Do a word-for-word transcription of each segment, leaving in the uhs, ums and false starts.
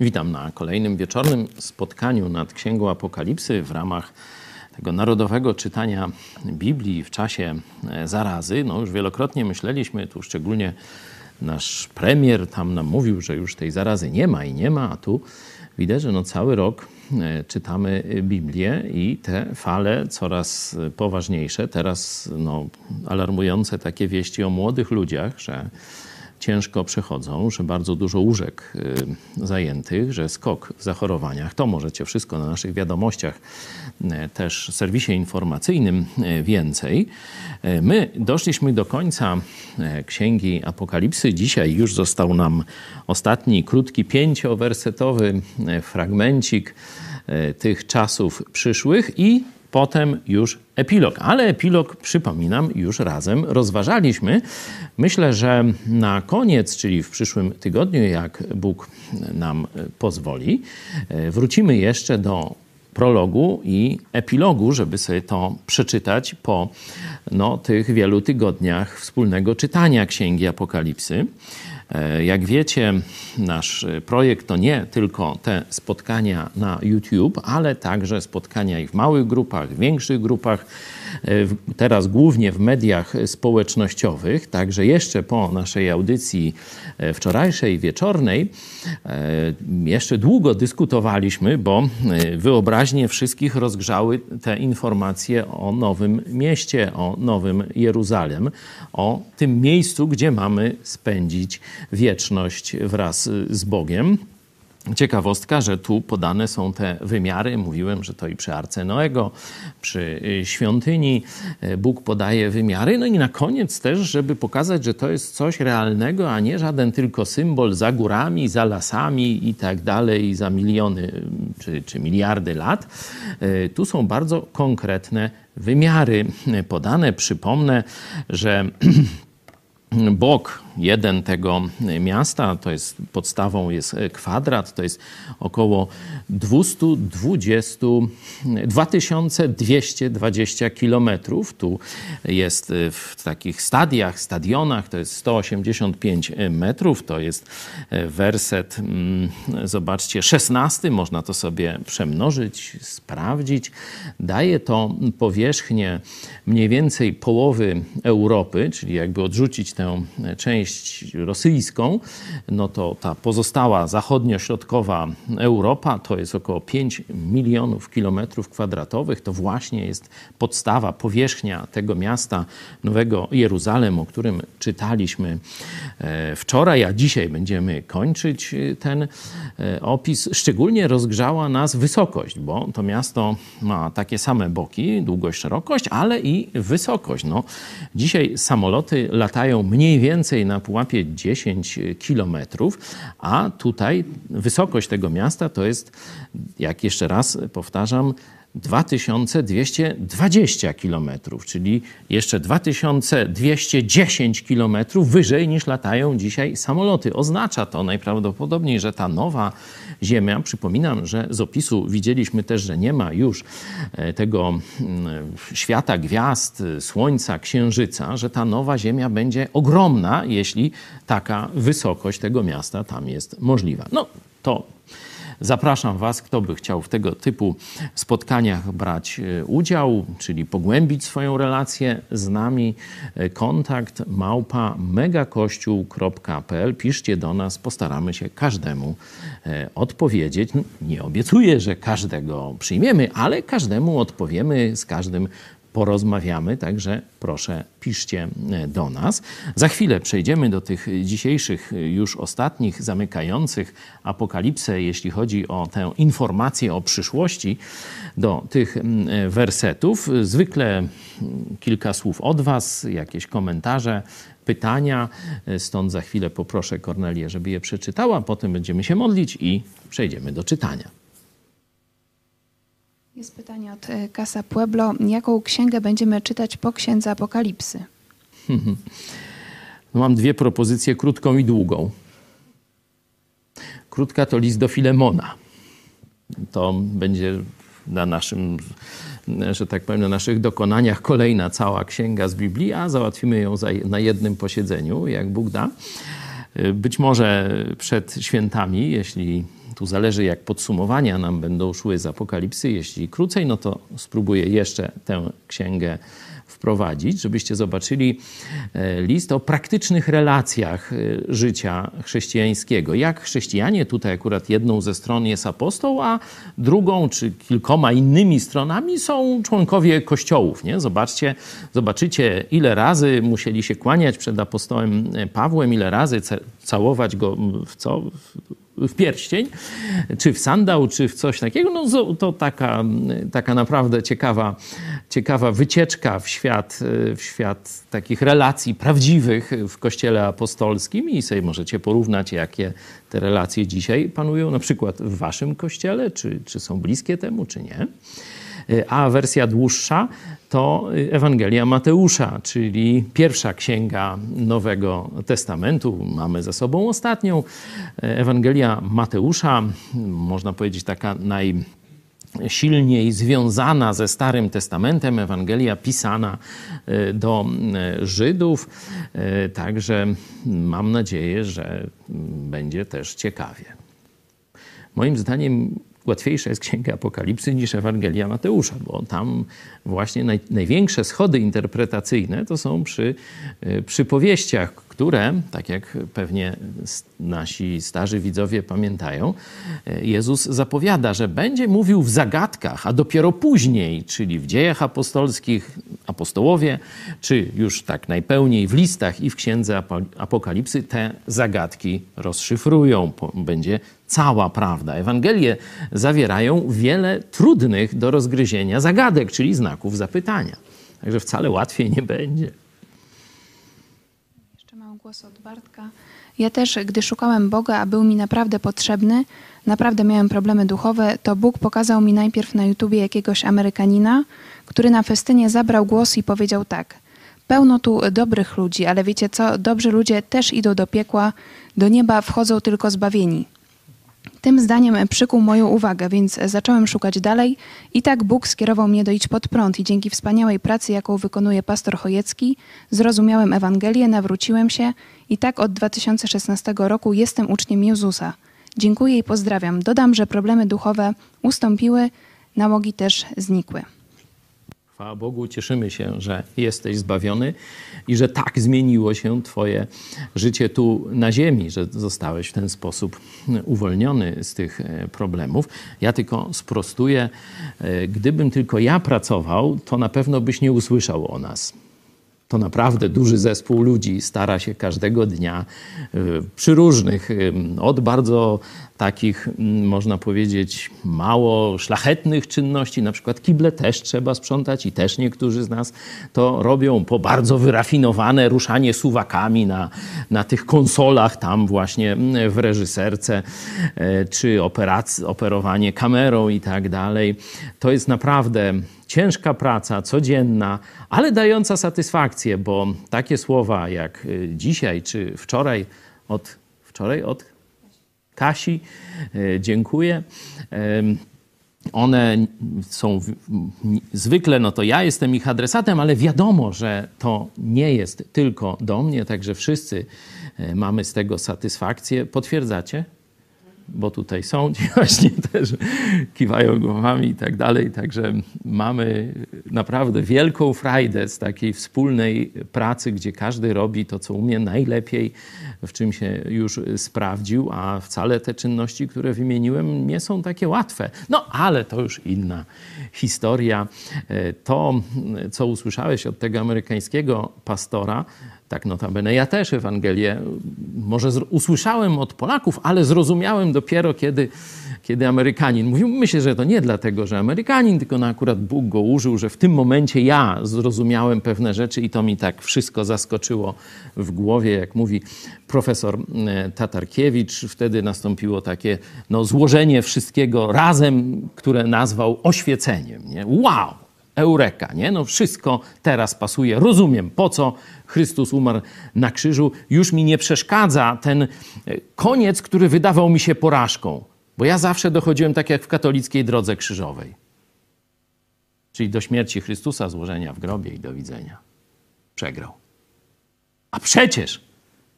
Witam na kolejnym wieczornym spotkaniu nad Księgą Apokalipsy w ramach tego narodowego czytania Biblii w czasie zarazy. No już wielokrotnie myśleliśmy, tu szczególnie nasz premier tam nam mówił, że już tej zarazy nie ma i nie ma, a tu widać, że no cały rok czytamy Biblię i te fale coraz poważniejsze, teraz no alarmujące takie wieści o młodych ludziach, że ciężko przechodzą, że bardzo dużo łóżek zajętych, że skok w zachorowaniach. To możecie wszystko na naszych wiadomościach, też serwisie informacyjnym więcej. My doszliśmy do końca Księgi Apokalipsy. Dzisiaj już został nam ostatni, krótki, pięciowersetowy fragmencik tych czasów przyszłych i potem już epilog, ale epilog, przypominam, już razem rozważaliśmy. Myślę, że na koniec, czyli w przyszłym tygodniu, jak Bóg nam pozwoli, wrócimy jeszcze do prologu i epilogu, żeby sobie to przeczytać po no, tych wielu tygodniach wspólnego czytania Księgi Apokalipsy. Jak wiecie, nasz projekt to nie tylko te spotkania na YouTube, ale także spotkania i w małych grupach, w większych grupach, teraz głównie w mediach społecznościowych. Także jeszcze po naszej audycji wczorajszej, wieczornej, jeszcze długo dyskutowaliśmy, bo wyobraźnie wszystkich rozgrzały te informacje o Nowym Mieście, o Nowym Jeruzalem, o tym miejscu, gdzie mamy spędzić wieczność wraz z Bogiem. Ciekawostka, że tu podane są te wymiary. Mówiłem, że to i przy Arce Noego, przy świątyni Bóg podaje wymiary. No i na koniec też, żeby pokazać, że to jest coś realnego, a nie żaden tylko symbol za górami, za lasami i tak dalej, za miliony czy, czy miliardy lat. Tu są bardzo konkretne wymiary podane. Przypomnę, że bok jeden tego miasta, to jest podstawą jest kwadrat, to jest około dwustu dwudziestu, dwa tysiące dwieście dwadzieścia kilometrów. Tu jest w takich stadiach, stadionach, to jest sto osiemdziesiąt pięć metrów. To jest werset, zobaczcie, szesnasty. Można to sobie przemnożyć, sprawdzić. Daje to powierzchnię mniej więcej połowy Europy, czyli jakby odrzucić tę część rosyjską, no to ta pozostała zachodnio-środkowa Europa to jest około pięć milionów kilometrów kwadratowych. To właśnie jest podstawa, powierzchnia tego miasta Nowego Jeruzalem, o którym czytaliśmy wczoraj, a dzisiaj będziemy kończyć ten opis. Szczególnie rozgrzała nas wysokość, bo to miasto ma takie same boki, długość, szerokość, ale i wysokość. No, dzisiaj samoloty latają mniej więcej na pułapie dziesięć kilometrów, a tutaj wysokość tego miasta to jest, jak jeszcze raz powtarzam, dwa tysiące dwieście dwadzieścia kilometrów, czyli jeszcze dwa tysiące dwieście dziesięć kilometrów wyżej niż latają dzisiaj samoloty. Oznacza to najprawdopodobniej, że ta nowa Ziemia, przypominam, że z opisu widzieliśmy też, że nie ma już tego świata gwiazd, słońca, księżyca, że ta nowa Ziemia będzie ogromna, jeśli taka wysokość tego miasta tam jest możliwa. No to zapraszam Was, kto by chciał w tego typu spotkaniach brać udział, czyli pogłębić swoją relację z nami. Kontakt małpa megakościół kropka p l. Piszcie do nas, postaramy się każdemu odpowiedzieć. Nie obiecuję, że każdego przyjmiemy, ale każdemu odpowiemy, z każdym porozmawiamy, także proszę, piszcie do nas. Za chwilę przejdziemy do tych dzisiejszych, już ostatnich, zamykających Apokalipsę, jeśli chodzi o tę informację o przyszłości, do tych wersetów. Zwykle kilka słów od Was, jakieś komentarze, pytania. Stąd za chwilę poproszę Kornelię, żeby je przeczytała. Potem będziemy się modlić i przejdziemy do czytania. Jest pytanie od Casa Pueblo. Jaką księgę będziemy czytać po Księdze Apokalipsy? Mam dwie propozycje, krótką i długą. Krótka to List do Filemona. To będzie na naszym, że tak powiem, na naszych dokonaniach kolejna cała księga z Biblii, a załatwimy ją na jednym posiedzeniu, jak Bóg da. Być może przed świętami, jeśli tu zależy jak podsumowania nam będą szły z Apokalipsy, jeśli krócej, no to spróbuję jeszcze tę księgę wprowadzić, żebyście zobaczyli list o praktycznych relacjach życia chrześcijańskiego. Jak chrześcijanie, tutaj akurat jedną ze stron jest apostoł, a drugą czy kilkoma innymi stronami są członkowie kościołów. Nie? Zobaczcie, zobaczycie, ile razy musieli się kłaniać przed apostołem Pawłem, ile razy całować go w co? W pierścień, czy w sandał, czy w coś takiego. No to taka, taka naprawdę ciekawa, ciekawa wycieczka w świat, w świat takich relacji prawdziwych w Kościele Apostolskim i sobie możecie porównać, jakie te relacje dzisiaj panują, na przykład w waszym kościele, czy, czy są bliskie temu, czy nie. A wersja dłuższa to Ewangelia Mateusza, czyli pierwsza księga Nowego Testamentu. Mamy za sobą ostatnią. Ewangelia Mateusza, można powiedzieć taka najsilniej związana ze Starym Testamentem, Ewangelia pisana do Żydów. Także mam nadzieję, że będzie też ciekawie. Moim zdaniem łatwiejsza jest Księga Apokalipsy niż Ewangelia Mateusza, bo tam właśnie naj, największe schody interpretacyjne to są przy przypowieściach, które, tak jak pewnie nasi starzy widzowie pamiętają, Jezus zapowiada, że będzie mówił w zagadkach, a dopiero później, czyli w dziejach apostolskich, apostołowie, czy już tak najpełniej w listach i w Księdze Apokalipsy te zagadki rozszyfrują. Będzie cała prawda. Ewangelie zawierają wiele trudnych do rozgryzienia zagadek, czyli znaków zapytania. Także wcale łatwiej nie będzie. Głos od Bartka. Ja też, gdy szukałem Boga, a był mi naprawdę potrzebny, naprawdę miałem problemy duchowe, to Bóg pokazał mi najpierw na YouTubie jakiegoś Amerykanina, który na festynie zabrał głos i powiedział tak: pełno tu dobrych ludzi, ale wiecie co, dobrzy ludzie też idą do piekła, do nieba wchodzą tylko zbawieni. Tym zdaniem przykuł moją uwagę, więc zacząłem szukać dalej i tak Bóg skierował mnie do Idź pod prąd i dzięki wspaniałej pracy, jaką wykonuje pastor Chojecki, zrozumiałem Ewangelię, nawróciłem się i tak od dwa tysiące szesnastego roku jestem uczniem Jezusa. Dziękuję i pozdrawiam. Dodam, że problemy duchowe ustąpiły, nałogi też znikły. Chwała Bogu, cieszymy się, że jesteś zbawiony i że tak zmieniło się twoje życie tu na ziemi, że zostałeś w ten sposób uwolniony z tych problemów. Ja tylko sprostuję, gdybym tylko ja pracował, to na pewno byś nie usłyszał o nas. To naprawdę duży zespół ludzi stara się każdego dnia przy różnych, od bardzo takich, można powiedzieć, mało szlachetnych czynności, na przykład kible też trzeba sprzątać i też niektórzy z nas to robią, po bardzo wyrafinowane ruszanie suwakami na, na tych konsolach tam właśnie w reżyserce, czy operac- operowanie kamerą i tak dalej. To jest naprawdę ciężka praca, codzienna, ale dająca satysfakcję, bo takie słowa jak dzisiaj czy wczoraj, od wczoraj od Kasi, dziękuję. One są zwykle, no to ja jestem ich adresatem, ale wiadomo, że to nie jest tylko do mnie, także wszyscy mamy z tego satysfakcję. Potwierdzacie? Bo tutaj są ci właśnie też, kiwają głowami i tak dalej. Także mamy naprawdę wielką frajdę z takiej wspólnej pracy, gdzie każdy robi to, co umie najlepiej, w czym się już sprawdził, a wcale te czynności, które wymieniłem, nie są takie łatwe. No, ale to już inna historia. To, co usłyszałeś od tego amerykańskiego pastora, tak notabene ja też Ewangelię może usłyszałem od Polaków, ale zrozumiałem dopiero kiedy, kiedy Amerykanin mówił. Myślę, że to nie dlatego, że Amerykanin, tylko no akurat Bóg go użył, że w tym momencie ja zrozumiałem pewne rzeczy i to mi tak wszystko zaskoczyło w głowie, jak mówi profesor Tatarkiewicz. Wtedy nastąpiło takie no, złożenie wszystkiego razem, które nazwał oświeceniem. Nie? Wow! Eureka, nie? No wszystko teraz pasuje. Rozumiem, po co Chrystus umarł na krzyżu. Już mi nie przeszkadza ten koniec, który wydawał mi się porażką. Bo ja zawsze dochodziłem tak jak w katolickiej drodze krzyżowej. Czyli do śmierci Chrystusa, złożenia w grobie i do widzenia. Przegrał. A przecież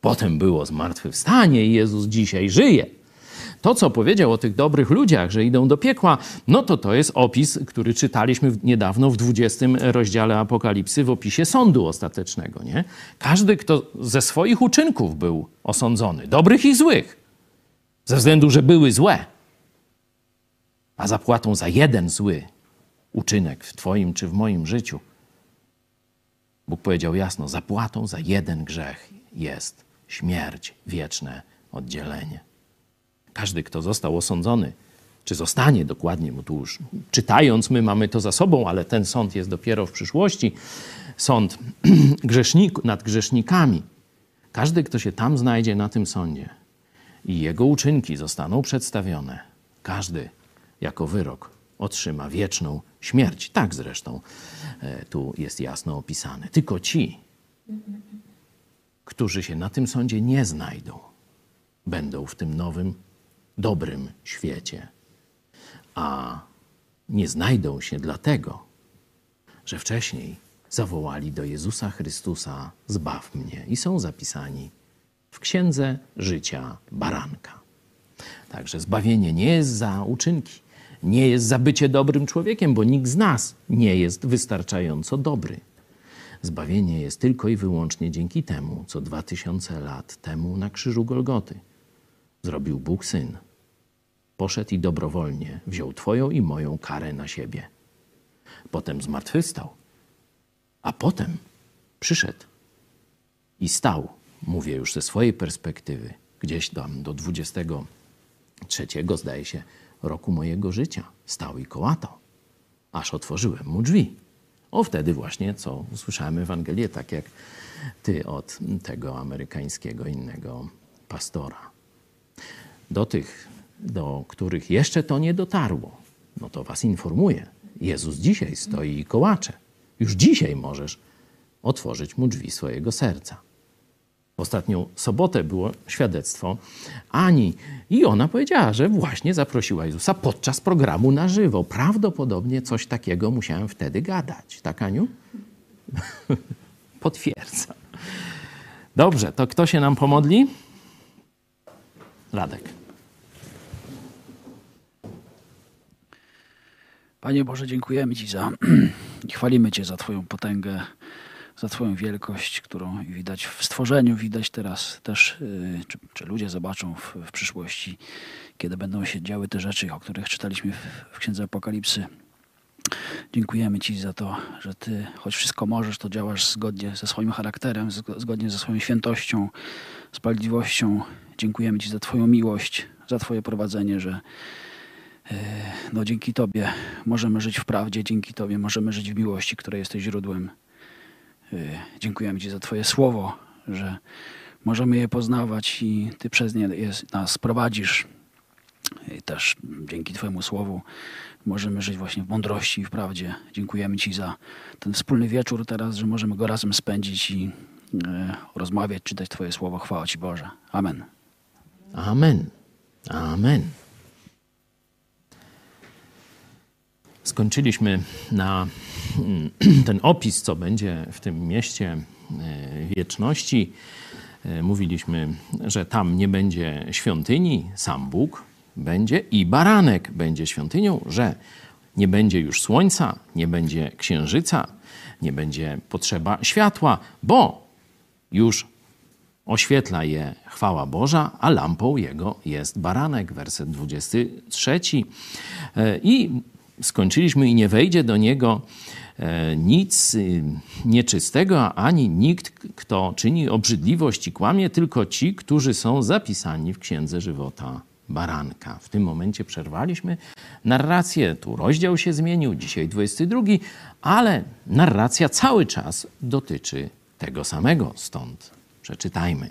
Potem było zmartwychwstanie i Jezus dzisiaj żyje. To, co powiedział o tych dobrych ludziach, że idą do piekła, no to to jest opis, który czytaliśmy niedawno w dwudziestym rozdziale Apokalipsy w opisie sądu ostatecznego. Nie? Każdy, kto ze swoich uczynków był osądzony, dobrych i złych, ze względu, że były złe, a zapłatą za jeden zły uczynek w twoim czy w moim życiu, Bóg powiedział jasno, zapłatą za jeden grzech jest śmierć, wieczne oddzielenie. Każdy, kto został osądzony, czy zostanie dokładnie, bo tu już czytając my mamy to za sobą, ale ten sąd jest dopiero w przyszłości, sąd grzesznik, nad grzesznikami. Każdy, kto się tam znajdzie na tym sądzie i jego uczynki zostaną przedstawione, każdy jako wyrok otrzyma wieczną śmierć. Tak zresztą tu jest jasno opisane. Tylko ci, którzy się na tym sądzie nie znajdą, będą w tym nowym, dobrym świecie. A nie znajdą się dlatego, że wcześniej zawołali do Jezusa Chrystusa: zbaw mnie. I są zapisani w Księdze Życia Baranka. Także zbawienie nie jest za uczynki, nie jest za bycie dobrym człowiekiem, bo nikt z nas nie jest wystarczająco dobry. Zbawienie jest tylko i wyłącznie dzięki temu, co dwa tysiące lat temu na krzyżu Golgoty zrobił Bóg Syn. Poszedł i dobrowolnie wziął twoją i moją karę na siebie. Potem zmartwychwstał, a potem przyszedł i stał, mówię już ze swojej perspektywy, gdzieś tam do dwudziestego trzeciego, zdaje się, roku mojego życia. Stał i kołatał, aż otworzyłem mu drzwi. O, wtedy właśnie, co usłyszałem Ewangelię, tak jak ty od tego amerykańskiego innego pastora. Do tych, do których jeszcze to nie dotarło, no to was informuję. Jezus dzisiaj stoi i kołacze. Już dzisiaj możesz otworzyć mu drzwi swojego serca. W ostatnią sobotę było świadectwo Ani i ona powiedziała, że właśnie zaprosiła Jezusa podczas programu na żywo. Prawdopodobnie coś takiego musiałem wtedy gadać. Tak, Aniu? Potwierdza. Dobrze, to kto się nam pomodli? Radek. Panie Boże, dziękujemy Ci za i chwalimy Cię za Twoją potęgę, za Twoją wielkość, którą widać w stworzeniu, widać teraz też, czy, czy ludzie zobaczą w, w przyszłości, kiedy będą się działy te rzeczy, o których czytaliśmy w, w Księdze Apokalipsy. Dziękujemy Ci za to, że Ty, choć wszystko możesz, to działasz zgodnie ze swoim charakterem, zgodnie ze swoją świętością, sprawiedliwością. Dziękujemy Ci za Twoją miłość, za Twoje prowadzenie, że no, dzięki Tobie możemy żyć w prawdzie, dzięki Tobie możemy żyć w miłości, której jesteś źródłem. Dziękujemy Ci za Twoje słowo, że możemy je poznawać i Ty przez nie nas prowadzisz. I też dzięki Twojemu słowu możemy żyć właśnie w mądrości i w prawdzie. Dziękujemy Ci za ten wspólny wieczór teraz, że możemy go razem spędzić i y, rozmawiać, czytać Twoje słowo. Chwała Ci, Boże. Amen. Amen. Amen. Skończyliśmy na ten opis, co będzie w tym mieście wieczności. Mówiliśmy, że tam nie będzie świątyni, sam Bóg będzie i baranek będzie świątynią, że nie będzie już słońca, nie będzie księżyca, nie będzie potrzeba światła, bo już oświetla je chwała Boża, a lampą jego jest baranek, werset dwudziesty trzeci. I skończyliśmy i nie wejdzie do niego nic nieczystego, ani nikt, kto czyni obrzydliwość i kłamie, tylko ci, którzy są zapisani w Księdze Żywota Baranka. W tym momencie przerwaliśmy narrację. Tu rozdział się zmienił, dzisiaj dwudziesty drugi, ale narracja cały czas dotyczy tego samego. Stąd przeczytajmy.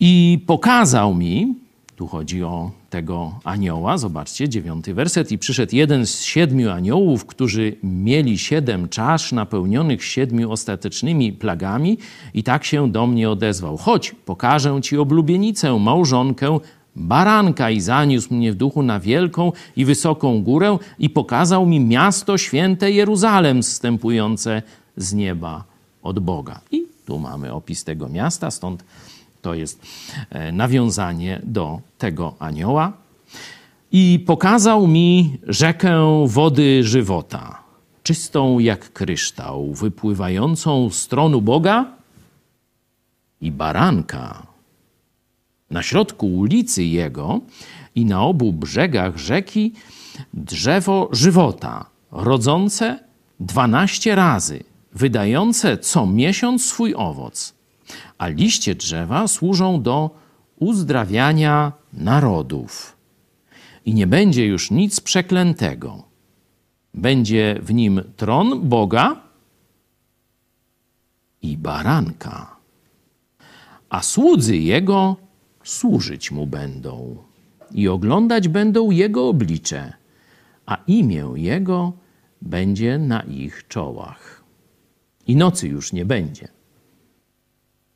I pokazał mi, tu chodzi o tego anioła, zobaczcie, dziewiąty werset. I przyszedł jeden z siedmiu aniołów, którzy mieli siedem czasz napełnionych siedmiu ostatecznymi plagami i tak się do mnie odezwał. Chodź, pokażę ci oblubienicę, małżonkę baranka. I zaniósł mnie w duchu na wielką i wysoką górę i pokazał mi miasto święte Jeruzalem, zstępujące z nieba od Boga. I Tu mamy opis tego miasta, stąd to jest nawiązanie do tego anioła. I pokazał mi rzekę wody żywota, czystą jak kryształ, wypływającą z tronu Boga i baranka. Na środku ulicy jego i na obu brzegach rzeki drzewo żywota, rodzące dwanaście razy, wydające co miesiąc swój owoc, a liście drzewa służą do uzdrawiania narodów. I nie będzie już nic przeklętego. Będzie w nim tron Boga i baranka, a słudzy jego służyć mu będą i oglądać będą jego oblicze, a imię jego będzie na ich czołach. I nocy już nie będzie.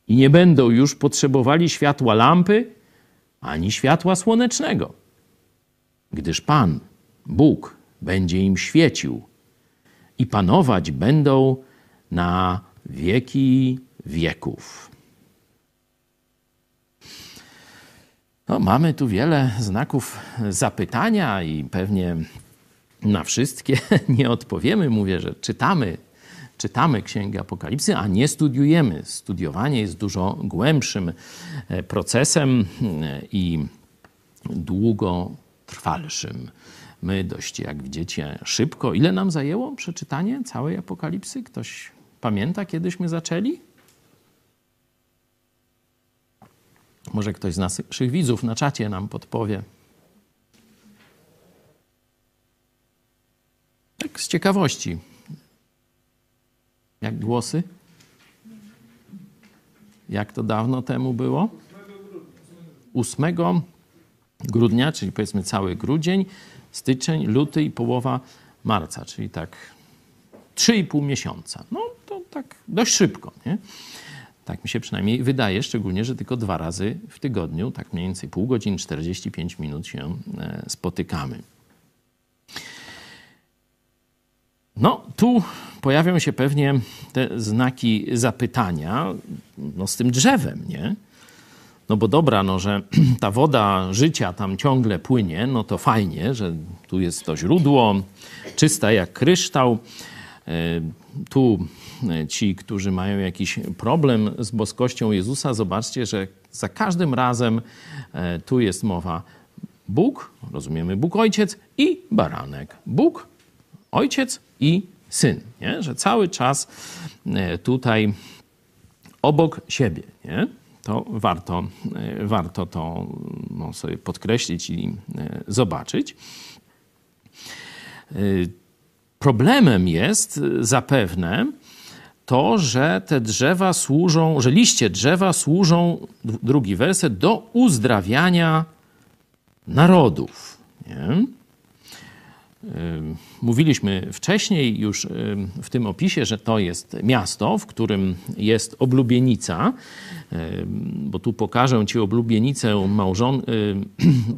I nie będą już potrzebowali światła lampy ani światła słonecznego, gdyż Pan, Bóg, będzie im świecił i panować będą na wieki wieków. No, mamy tu wiele znaków zapytania i pewnie na wszystkie nie odpowiemy. Mówię, że czytamy, czytamy Księgę Apokalipsy, a nie studiujemy. Studiowanie jest dużo głębszym procesem i długotrwalszym. My dość, jak widzicie, szybko. Ile nam zajęło przeczytanie całej Apokalipsy? Ktoś pamięta, kiedyśmy zaczęli? Może ktoś z naszych widzów na czacie nam podpowie. Tak z ciekawości. Jak głosy? Jak to dawno temu było? ósmego grudnia, czyli powiedzmy cały grudzień, styczeń, luty i połowa marca, czyli tak trzy i pół miesiąca. No to tak dość szybko, nie? Tak mi się przynajmniej wydaje, szczególnie, że tylko dwa razy w tygodniu, tak mniej więcej pół godziny, czterdzieści pięć minut się spotykamy. No, tu pojawią się pewnie te znaki zapytania, no z tym drzewem, nie? No bo dobra, no że ta woda życia tam ciągle płynie, no to fajnie, że tu jest to źródło, czysta jak kryształ. Tu ci, którzy mają jakiś problem z boskością Jezusa, zobaczcie, że za każdym razem tu jest mowa Bóg, rozumiemy Bóg Ojciec i baranek. Bóg, Ojciec i Syn, nie? Że cały czas tutaj obok siebie, nie? To warto, warto to no, sobie podkreślić i zobaczyć. Problemem jest zapewne to, że te drzewa służą, że liście drzewa służą, drugi werset, do uzdrawiania narodów. Nie? Mówiliśmy wcześniej już w tym opisie, że to jest miasto, w którym jest oblubienica, bo tu pokażę ci oblubienicę, małżon...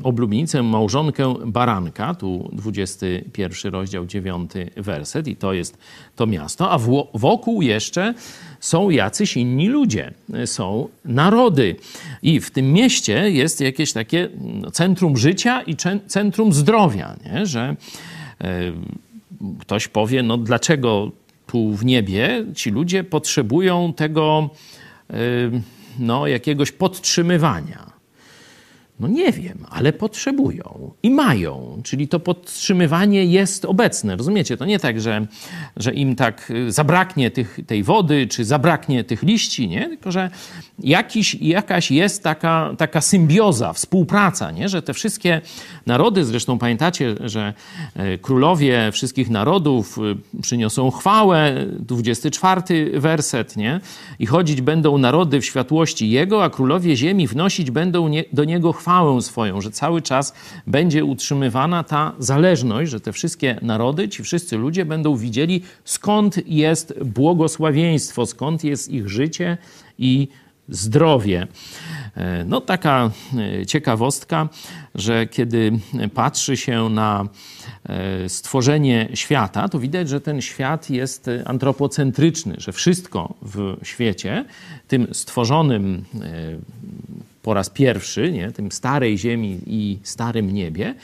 oblubienicę małżonkę baranka, tu dwudziesty pierwszy rozdział, dziewiąty werset i to jest to miasto, a wokół jeszcze są jacyś inni ludzie, są narody i w tym mieście jest jakieś takie centrum życia i centrum zdrowia, nie? Że ktoś powie, no dlaczego tu w niebie ci ludzie potrzebują tego no, jakiegoś podtrzymywania. No nie wiem, ale potrzebują i mają, czyli to podtrzymywanie jest obecne, rozumiecie? To nie tak, że, że im tak zabraknie tych, tej wody, czy zabraknie tych liści, nie? Tylko że jakiś, jakaś jest taka, taka symbioza, współpraca, nie? Że te wszystkie narody, zresztą pamiętacie, że królowie wszystkich narodów przyniosą chwałę, dwudziesty czwarty werset, nie? I chodzić będą narody w światłości Jego, a królowie ziemi wnosić będą nie, do Niego chwałę. Chwałę swoją, że cały czas będzie utrzymywana ta zależność, że te wszystkie narody, ci wszyscy ludzie będą widzieli, skąd jest błogosławieństwo, skąd jest ich życie i zdrowie. No taka ciekawostka, że kiedy patrzy się na stworzenie świata, to widać, że ten świat jest antropocentryczny, że wszystko w świecie, tym stworzonym po raz pierwszy, nie, tym starej ziemi i starym niebie,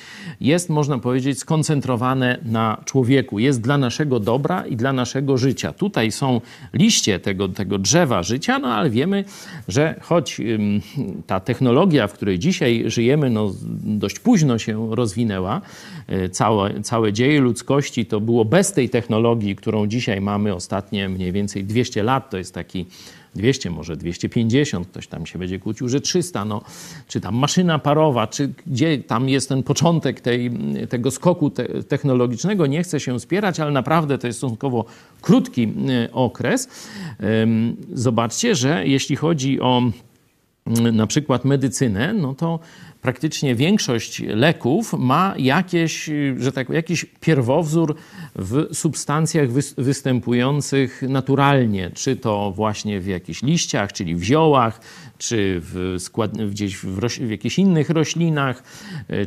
jest, można powiedzieć, skoncentrowane na człowieku. Jest dla naszego dobra i dla naszego życia. Tutaj są liście tego, tego drzewa życia, no ale wiemy, że choć ta technologia, w której dzisiaj żyjemy, no, dość późno się rozwinęła, całe, całe dzieje ludzkości to było bez tej technologii, którą dzisiaj mamy ostatnie mniej więcej dwieście lat, to jest taki dwieście, może dwieście pięćdziesiąt, ktoś tam się będzie kłócił, że trzysta, no, czy tam maszyna parowa, czy gdzie tam jest ten początek tej, tego skoku te- technologicznego, nie chcę się spierać, ale naprawdę to jest stosunkowo krótki okres. Zobaczcie, że jeśli chodzi o na przykład medycynę, no to praktycznie większość leków ma jakieś, że tak, jakiś pierwowzór w substancjach występujących naturalnie, czy to właśnie w jakichś liściach, czyli w ziołach, czy w skład... gdzieś w, roś... w jakichś innych roślinach,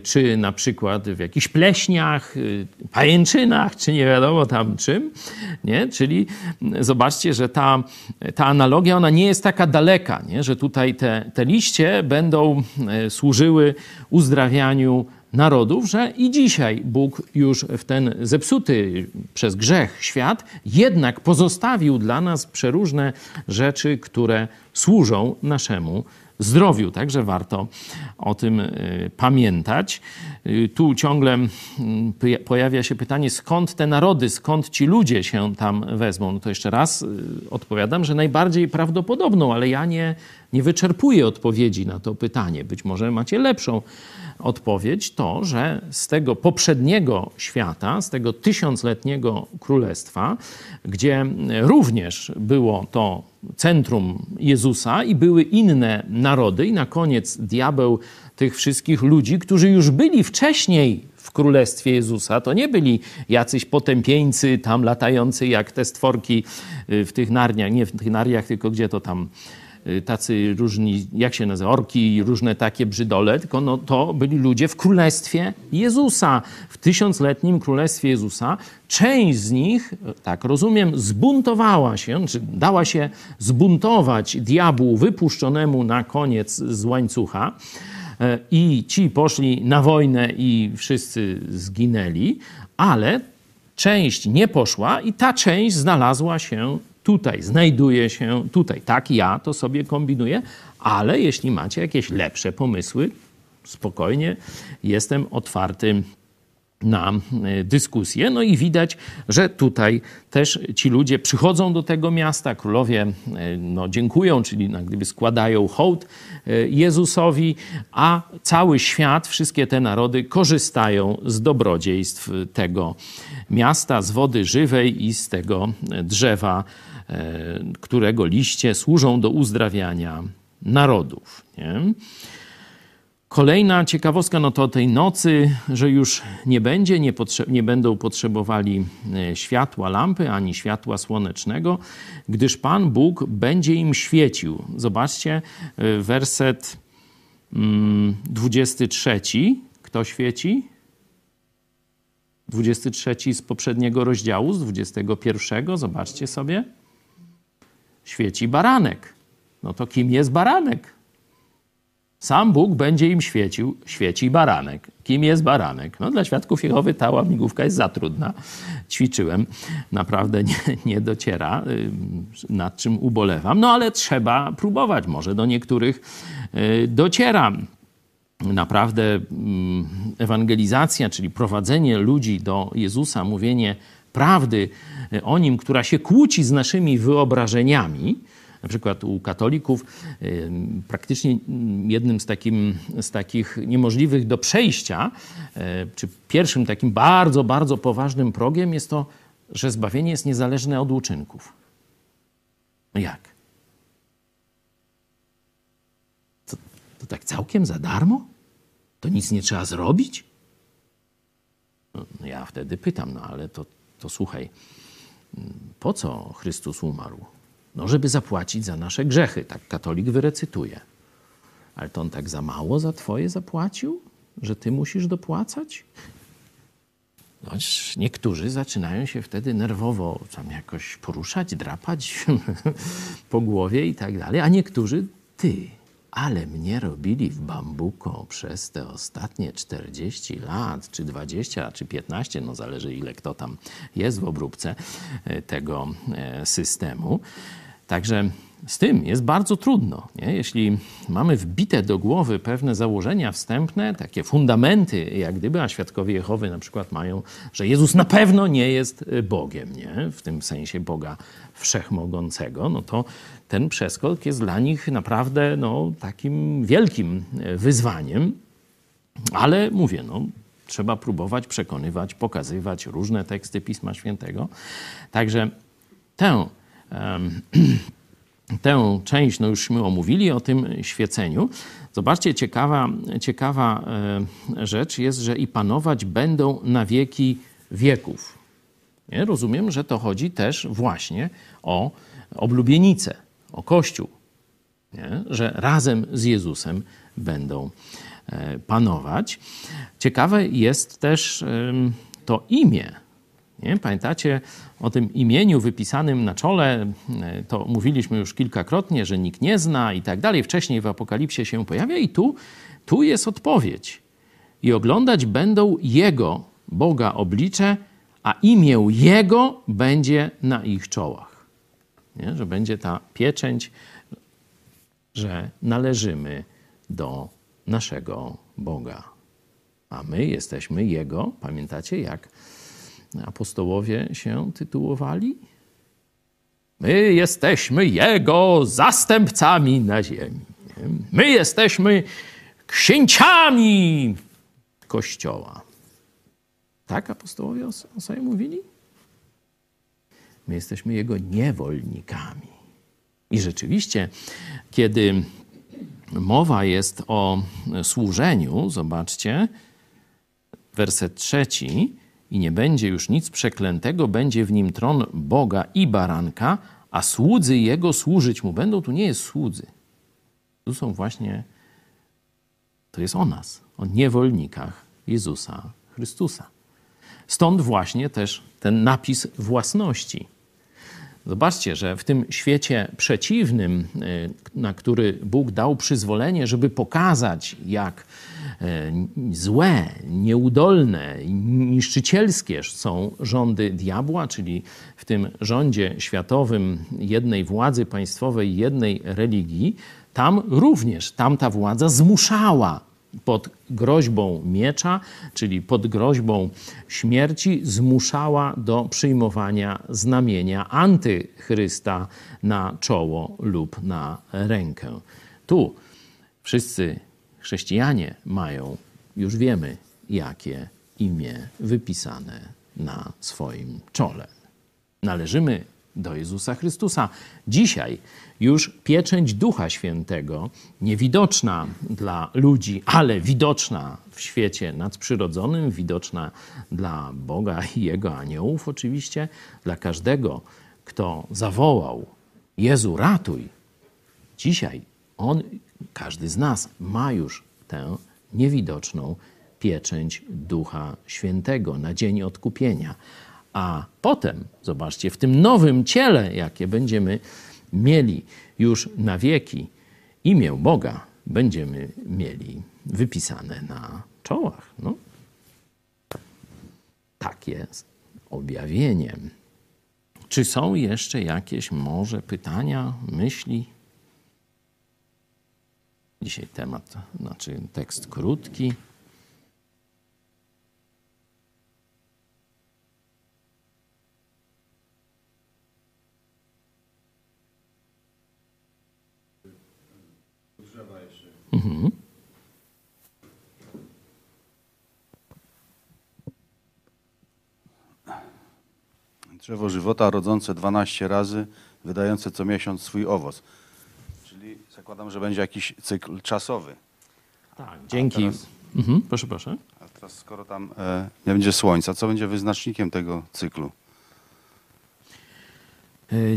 czy na przykład w jakichś pleśniach, pajęczynach, czy nie wiadomo tam czym. Nie? Czyli zobaczcie, że ta, ta analogia, ona nie jest taka daleka, nie? Że tutaj te, te liście będą służyły uzdrawianiu narodów, że i dzisiaj Bóg już w ten zepsuty przez grzech świat jednak pozostawił dla nas przeróżne rzeczy, które służą naszemu zdrowiu. Także warto o tym pamiętać. Tu ciągle pojawia się pytanie, skąd te narody, skąd ci ludzie się tam wezmą. No to jeszcze raz odpowiadam, że najbardziej prawdopodobną, ale ja nie, nie wyczerpuję odpowiedzi na to pytanie. Być może macie lepszą odpowiedź, to, że z tego poprzedniego świata, z tego tysiącletniego królestwa, gdzie również było to centrum Jezusa i były inne narody i na koniec diabeł tych wszystkich ludzi, którzy już byli wcześniej w Królestwie Jezusa, to nie byli jacyś potępieńcy tam latający jak te stworki w tych narniach, nie w tych narniach, tylko gdzie to tam tacy różni, jak się nazywa, orki i różne takie brzydole, tylko no, to byli ludzie w Królestwie Jezusa, w tysiącletnim Królestwie Jezusa. Część z nich, tak rozumiem, zbuntowała się, czy dała się zbuntować diabłu wypuszczonemu na koniec z łańcucha i ci poszli na wojnę i wszyscy zginęli, ale część nie poszła i ta część znalazła się tutaj, znajduje się tutaj. Tak, ja to sobie kombinuję, ale jeśli macie jakieś lepsze pomysły, spokojnie, jestem otwarty na dyskusję. No i widać, że tutaj też ci ludzie przychodzą do tego miasta, królowie no, dziękują, czyli no, gdyby składają hołd Jezusowi, a cały świat, wszystkie te narody korzystają z dobrodziejstw tego miasta, z wody żywej i z tego drzewa, którego liście służą do uzdrawiania narodów. Nie? Kolejna ciekawostka, no to tej nocy, że już nie będzie, nie, potrze- nie będą potrzebowali światła lampy ani światła słonecznego, gdyż Pan Bóg będzie im świecił. Zobaczcie, werset dwudziesty trzeci. Kto świeci? dwudziesty trzeci z poprzedniego rozdziału, z dwudziestego pierwszego. Zobaczcie sobie. Świeci baranek. No to kim jest baranek? Sam Bóg będzie im świecił, świeci baranek. Kim jest baranek? No, dla Świadków Jehowy ta łamigłówka jest za trudna. Ćwiczyłem, naprawdę nie, nie dociera, nad czym ubolewam. No ale trzeba próbować, może do niektórych dociera. Naprawdę ewangelizacja, czyli prowadzenie ludzi do Jezusa, mówienie prawdy o Nim, która się kłóci z naszymi wyobrażeniami, na przykład u katolików praktycznie jednym z, takim, z takich niemożliwych do przejścia, czy pierwszym takim bardzo, bardzo poważnym progiem jest to, że zbawienie jest niezależne od uczynków. No jak? To, to tak całkiem za darmo? To nic nie trzeba zrobić? No, ja wtedy pytam, no ale to, to słuchaj, po co Chrystus umarł? No, żeby zapłacić za nasze grzechy. Tak katolik wyrecytuje. Ale to on tak za mało za twoje zapłacił? Że ty musisz dopłacać? No, niektórzy zaczynają się wtedy nerwowo tam jakoś poruszać, drapać po głowie i tak dalej. A niektórzy ty. Ale mnie robili w bambuko przez te ostatnie czterdzieści lat, czy dwadzieścia, czy piętnaście, no zależy ile kto tam jest w obróbce tego systemu. Także z tym jest bardzo trudno, nie? Jeśli mamy wbite do głowy pewne założenia wstępne, takie fundamenty, jak gdyby, a Świadkowie Jehowy na przykład mają, że Jezus na pewno nie jest Bogiem, nie? W tym sensie Boga Wszechmogącego, no to ten przeskok jest dla nich naprawdę no, takim wielkim wyzwaniem. Ale mówię, no, trzeba próbować przekonywać, pokazywać różne teksty Pisma Świętego. Także tę... Um, Tę część, no jużśmy omówili o tym świeceniu. Zobaczcie, ciekawa, ciekawa rzecz jest, że i panować będą na wieki wieków. Nie? Rozumiem, że to chodzi też właśnie o oblubienicę, o Kościół. Nie? Że razem z Jezusem będą panować. Ciekawe jest też to imię. Nie? Pamiętacie o tym imieniu wypisanym na czole? To mówiliśmy już kilkakrotnie, że nikt nie zna i tak dalej. Wcześniej w Apokalipsie się pojawia i tu, tu jest odpowiedź. I oglądać będą Jego, Boga, oblicze, a imię Jego będzie na ich czołach. Nie? Że będzie ta pieczęć, że należymy do naszego Boga. A my jesteśmy Jego. Pamiętacie, jak apostołowie się tytułowali? My jesteśmy Jego zastępcami na ziemi. My jesteśmy księciami Kościoła. Tak apostołowie o sobie mówili? My jesteśmy Jego niewolnikami. I rzeczywiście, kiedy mowa jest o służeniu, zobaczcie, werset trzeci, i nie będzie już nic przeklętego, będzie w nim tron Boga i baranka, a słudzy Jego służyć Mu będą. Tu nie jest słudzy. Tu są właśnie, to jest o nas, o niewolnikach Jezusa Chrystusa. Stąd właśnie też ten napis własności. Zobaczcie, że w tym świecie przeciwnym, na który Bóg dał przyzwolenie, żeby pokazać, jak złe, nieudolne, niszczycielskie są rządy diabła, czyli w tym rządzie światowym jednej władzy państwowej, jednej religii, tam również tamta władza zmuszała pod groźbą miecza, czyli pod groźbą śmierci, zmuszała do przyjmowania znamienia antychrysta na czoło lub na rękę. Tu wszyscy chrześcijanie mają, już wiemy, jakie imię wypisane na swoim czole. Należymy do Jezusa Chrystusa. Dzisiaj już pieczęć Ducha Świętego, niewidoczna dla ludzi, ale widoczna w świecie nadprzyrodzonym, widoczna dla Boga i Jego aniołów oczywiście, dla każdego, kto zawołał Jezu, ratuj. Dzisiaj on, każdy z nas ma już tę niewidoczną pieczęć Ducha Świętego na dzień odkupienia. A potem, zobaczcie, w tym nowym ciele, jakie będziemy mieli już na wieki, imię Boga będziemy mieli wypisane na czołach. No. Tak jest objawienie. Czy są jeszcze jakieś może pytania, myśli? Dzisiaj temat, znaczy tekst krótki. Mhm. Drzewo żywota rodzące dwanaście razy, wydające co miesiąc swój owoc. Czyli zakładam, że będzie jakiś cykl czasowy. Tak, dzięki. Teraz, mhm, proszę, proszę. A teraz skoro tam e, nie będzie słońca, co będzie wyznacznikiem tego cyklu?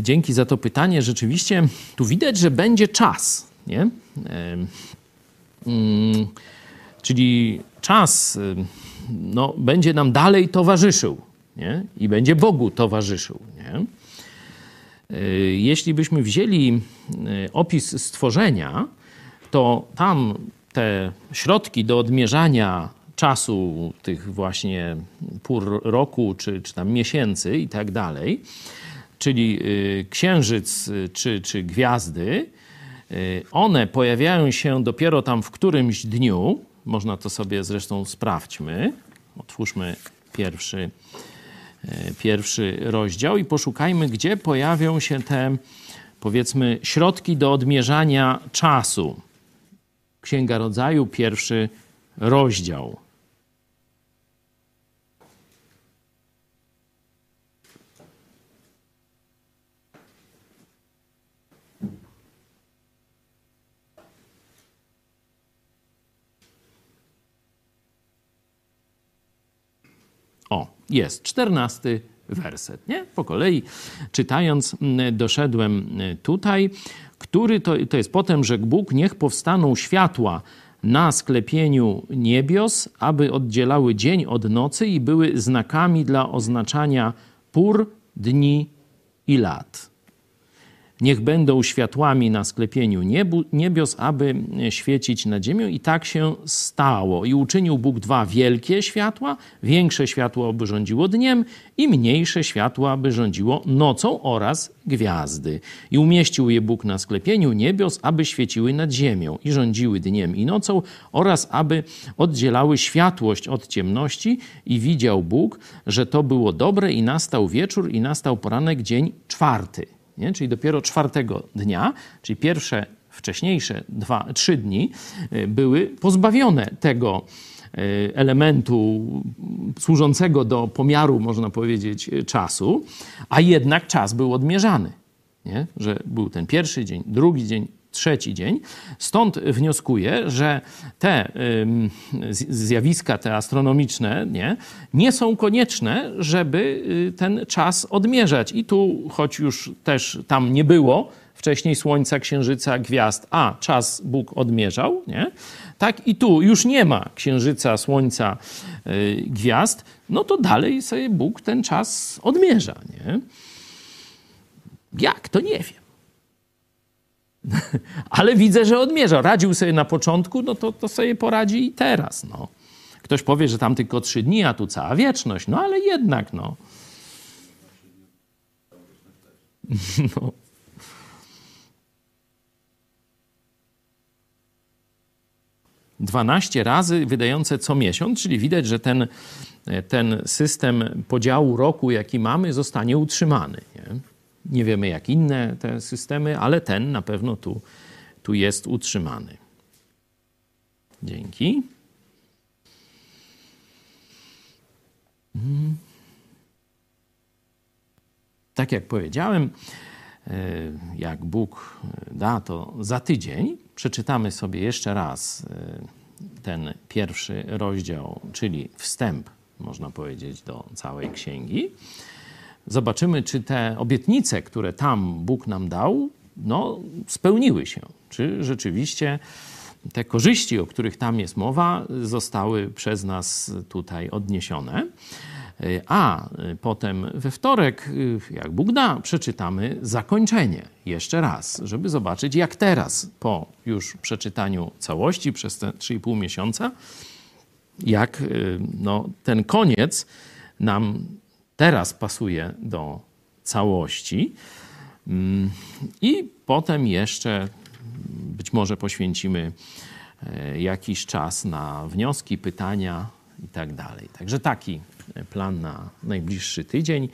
Dzięki za to pytanie. Rzeczywiście tu widać, że będzie czas, nie? Czyli czas no, będzie nam dalej towarzyszył, nie? I będzie Bogu towarzyszył, nie? Jeśli byśmy wzięli opis stworzenia, to tam te środki do odmierzania czasu tych właśnie pór roku, czy, czy tam miesięcy i tak dalej, czyli księżyc czy, czy gwiazdy, one pojawiają się dopiero tam w którymś dniu. Można to sobie zresztą sprawdźmy. Otwórzmy pierwszy, pierwszy rozdział i poszukajmy, gdzie pojawią się te, powiedzmy, środki do odmierzania czasu. Księga Rodzaju, pierwszy rozdział. O, jest czternasty werset, nie? Po kolei czytając doszedłem tutaj, który to, to jest potem, rzekł Bóg, niech powstaną światła na sklepieniu niebios, aby oddzielały dzień od nocy i były znakami dla oznaczania pór, dni i lat. Niech będą światłami na sklepieniu niebu, niebios, aby świecić na ziemię. I tak się stało. I uczynił Bóg dwa wielkie światła. Większe światło by rządziło dniem i mniejsze światło by rządziło nocą oraz gwiazdy. I umieścił je Bóg na sklepieniu niebios, aby świeciły nad ziemią i rządziły dniem i nocą oraz aby oddzielały światłość od ciemności. I widział Bóg, że to było dobre i nastał wieczór i nastał poranek, dzień czwarty. Nie? Czyli dopiero czwartego dnia, czyli pierwsze, wcześniejsze dwa, trzy dni były pozbawione tego elementu służącego do pomiaru, można powiedzieć, czasu, a jednak czas był odmierzany, nie? Że był ten pierwszy dzień, drugi dzień, trzeci dzień. Stąd wnioskuję, że te zjawiska, te astronomiczne, nie, nie są konieczne, żeby ten czas odmierzać. I tu, choć już też tam nie było wcześniej słońca, księżyca, gwiazd, a czas Bóg odmierzał, nie, tak i tu już nie ma księżyca, słońca, gwiazd, no to dalej sobie Bóg ten czas odmierza, nie? Jak? To nie wiem. Ale widzę, że odmierza. Radził sobie na początku, no to, to sobie poradzi i teraz. No. Ktoś powie, że tam tylko trzy dni, a tu cała wieczność. No ale jednak, no. no. dwanaście razy wydające co miesiąc, czyli widać, że ten, ten system podziału roku, jaki mamy, zostanie utrzymany, nie? Nie wiemy, jak inne te systemy, ale ten na pewno tu, tu jest utrzymany. Dzięki. Tak jak powiedziałem, jak Bóg da, to za tydzień przeczytamy sobie jeszcze raz ten pierwszy rozdział, czyli wstęp, można powiedzieć, do całej księgi. Zobaczymy, czy te obietnice, które tam Bóg nam dał, no, spełniły się. Czy rzeczywiście te korzyści, o których tam jest mowa, zostały przez nas tutaj odniesione. A potem we wtorek, jak Bóg da, przeczytamy zakończenie jeszcze raz, żeby zobaczyć, jak teraz, po już przeczytaniu całości przez te trzy i pół miesiąca, jak no, ten koniec nam teraz pasuje do całości. I potem jeszcze być może poświęcimy jakiś czas na wnioski, pytania i tak dalej. Także taki plan na najbliższy tydzień.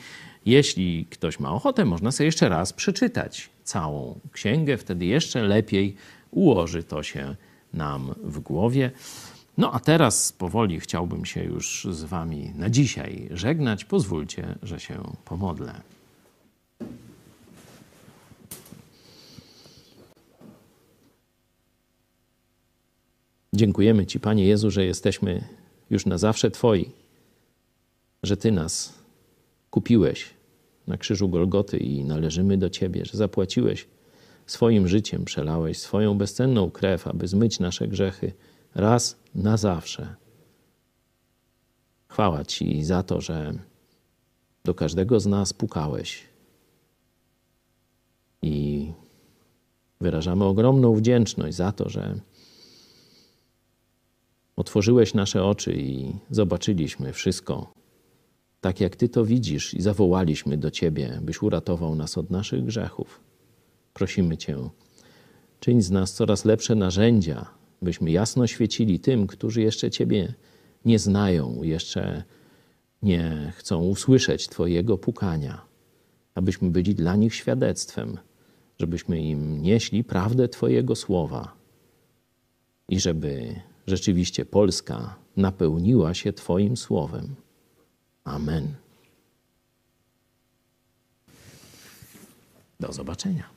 Jeśli ktoś ma ochotę, można sobie jeszcze raz przeczytać całą księgę. Wtedy jeszcze lepiej ułoży to się nam w głowie. No a teraz powoli chciałbym się już z wami na dzisiaj żegnać. Pozwólcie, że się pomodlę. Dziękujemy Ci, Panie Jezu, że jesteśmy już na zawsze Twoi, że Ty nas kupiłeś, na krzyżu Golgoty i należymy do Ciebie, że zapłaciłeś swoim życiem, przelałeś swoją bezcenną krew, aby zmyć nasze grzechy raz na zawsze. Chwała Ci za to, że do każdego z nas pukałeś. I wyrażamy ogromną wdzięczność za to, że otworzyłeś nasze oczy i zobaczyliśmy wszystko tak, jak Ty to widzisz, i zawołaliśmy do Ciebie, byś uratował nas od naszych grzechów. Prosimy Cię, czyń z nas coraz lepsze narzędzia, byśmy jasno świecili tym, którzy jeszcze Ciebie nie znają, jeszcze nie chcą usłyszeć Twojego pukania, abyśmy byli dla nich świadectwem, żebyśmy im nieśli prawdę Twojego słowa i żeby rzeczywiście Polska napełniła się Twoim słowem. Amen. Do zobaczenia.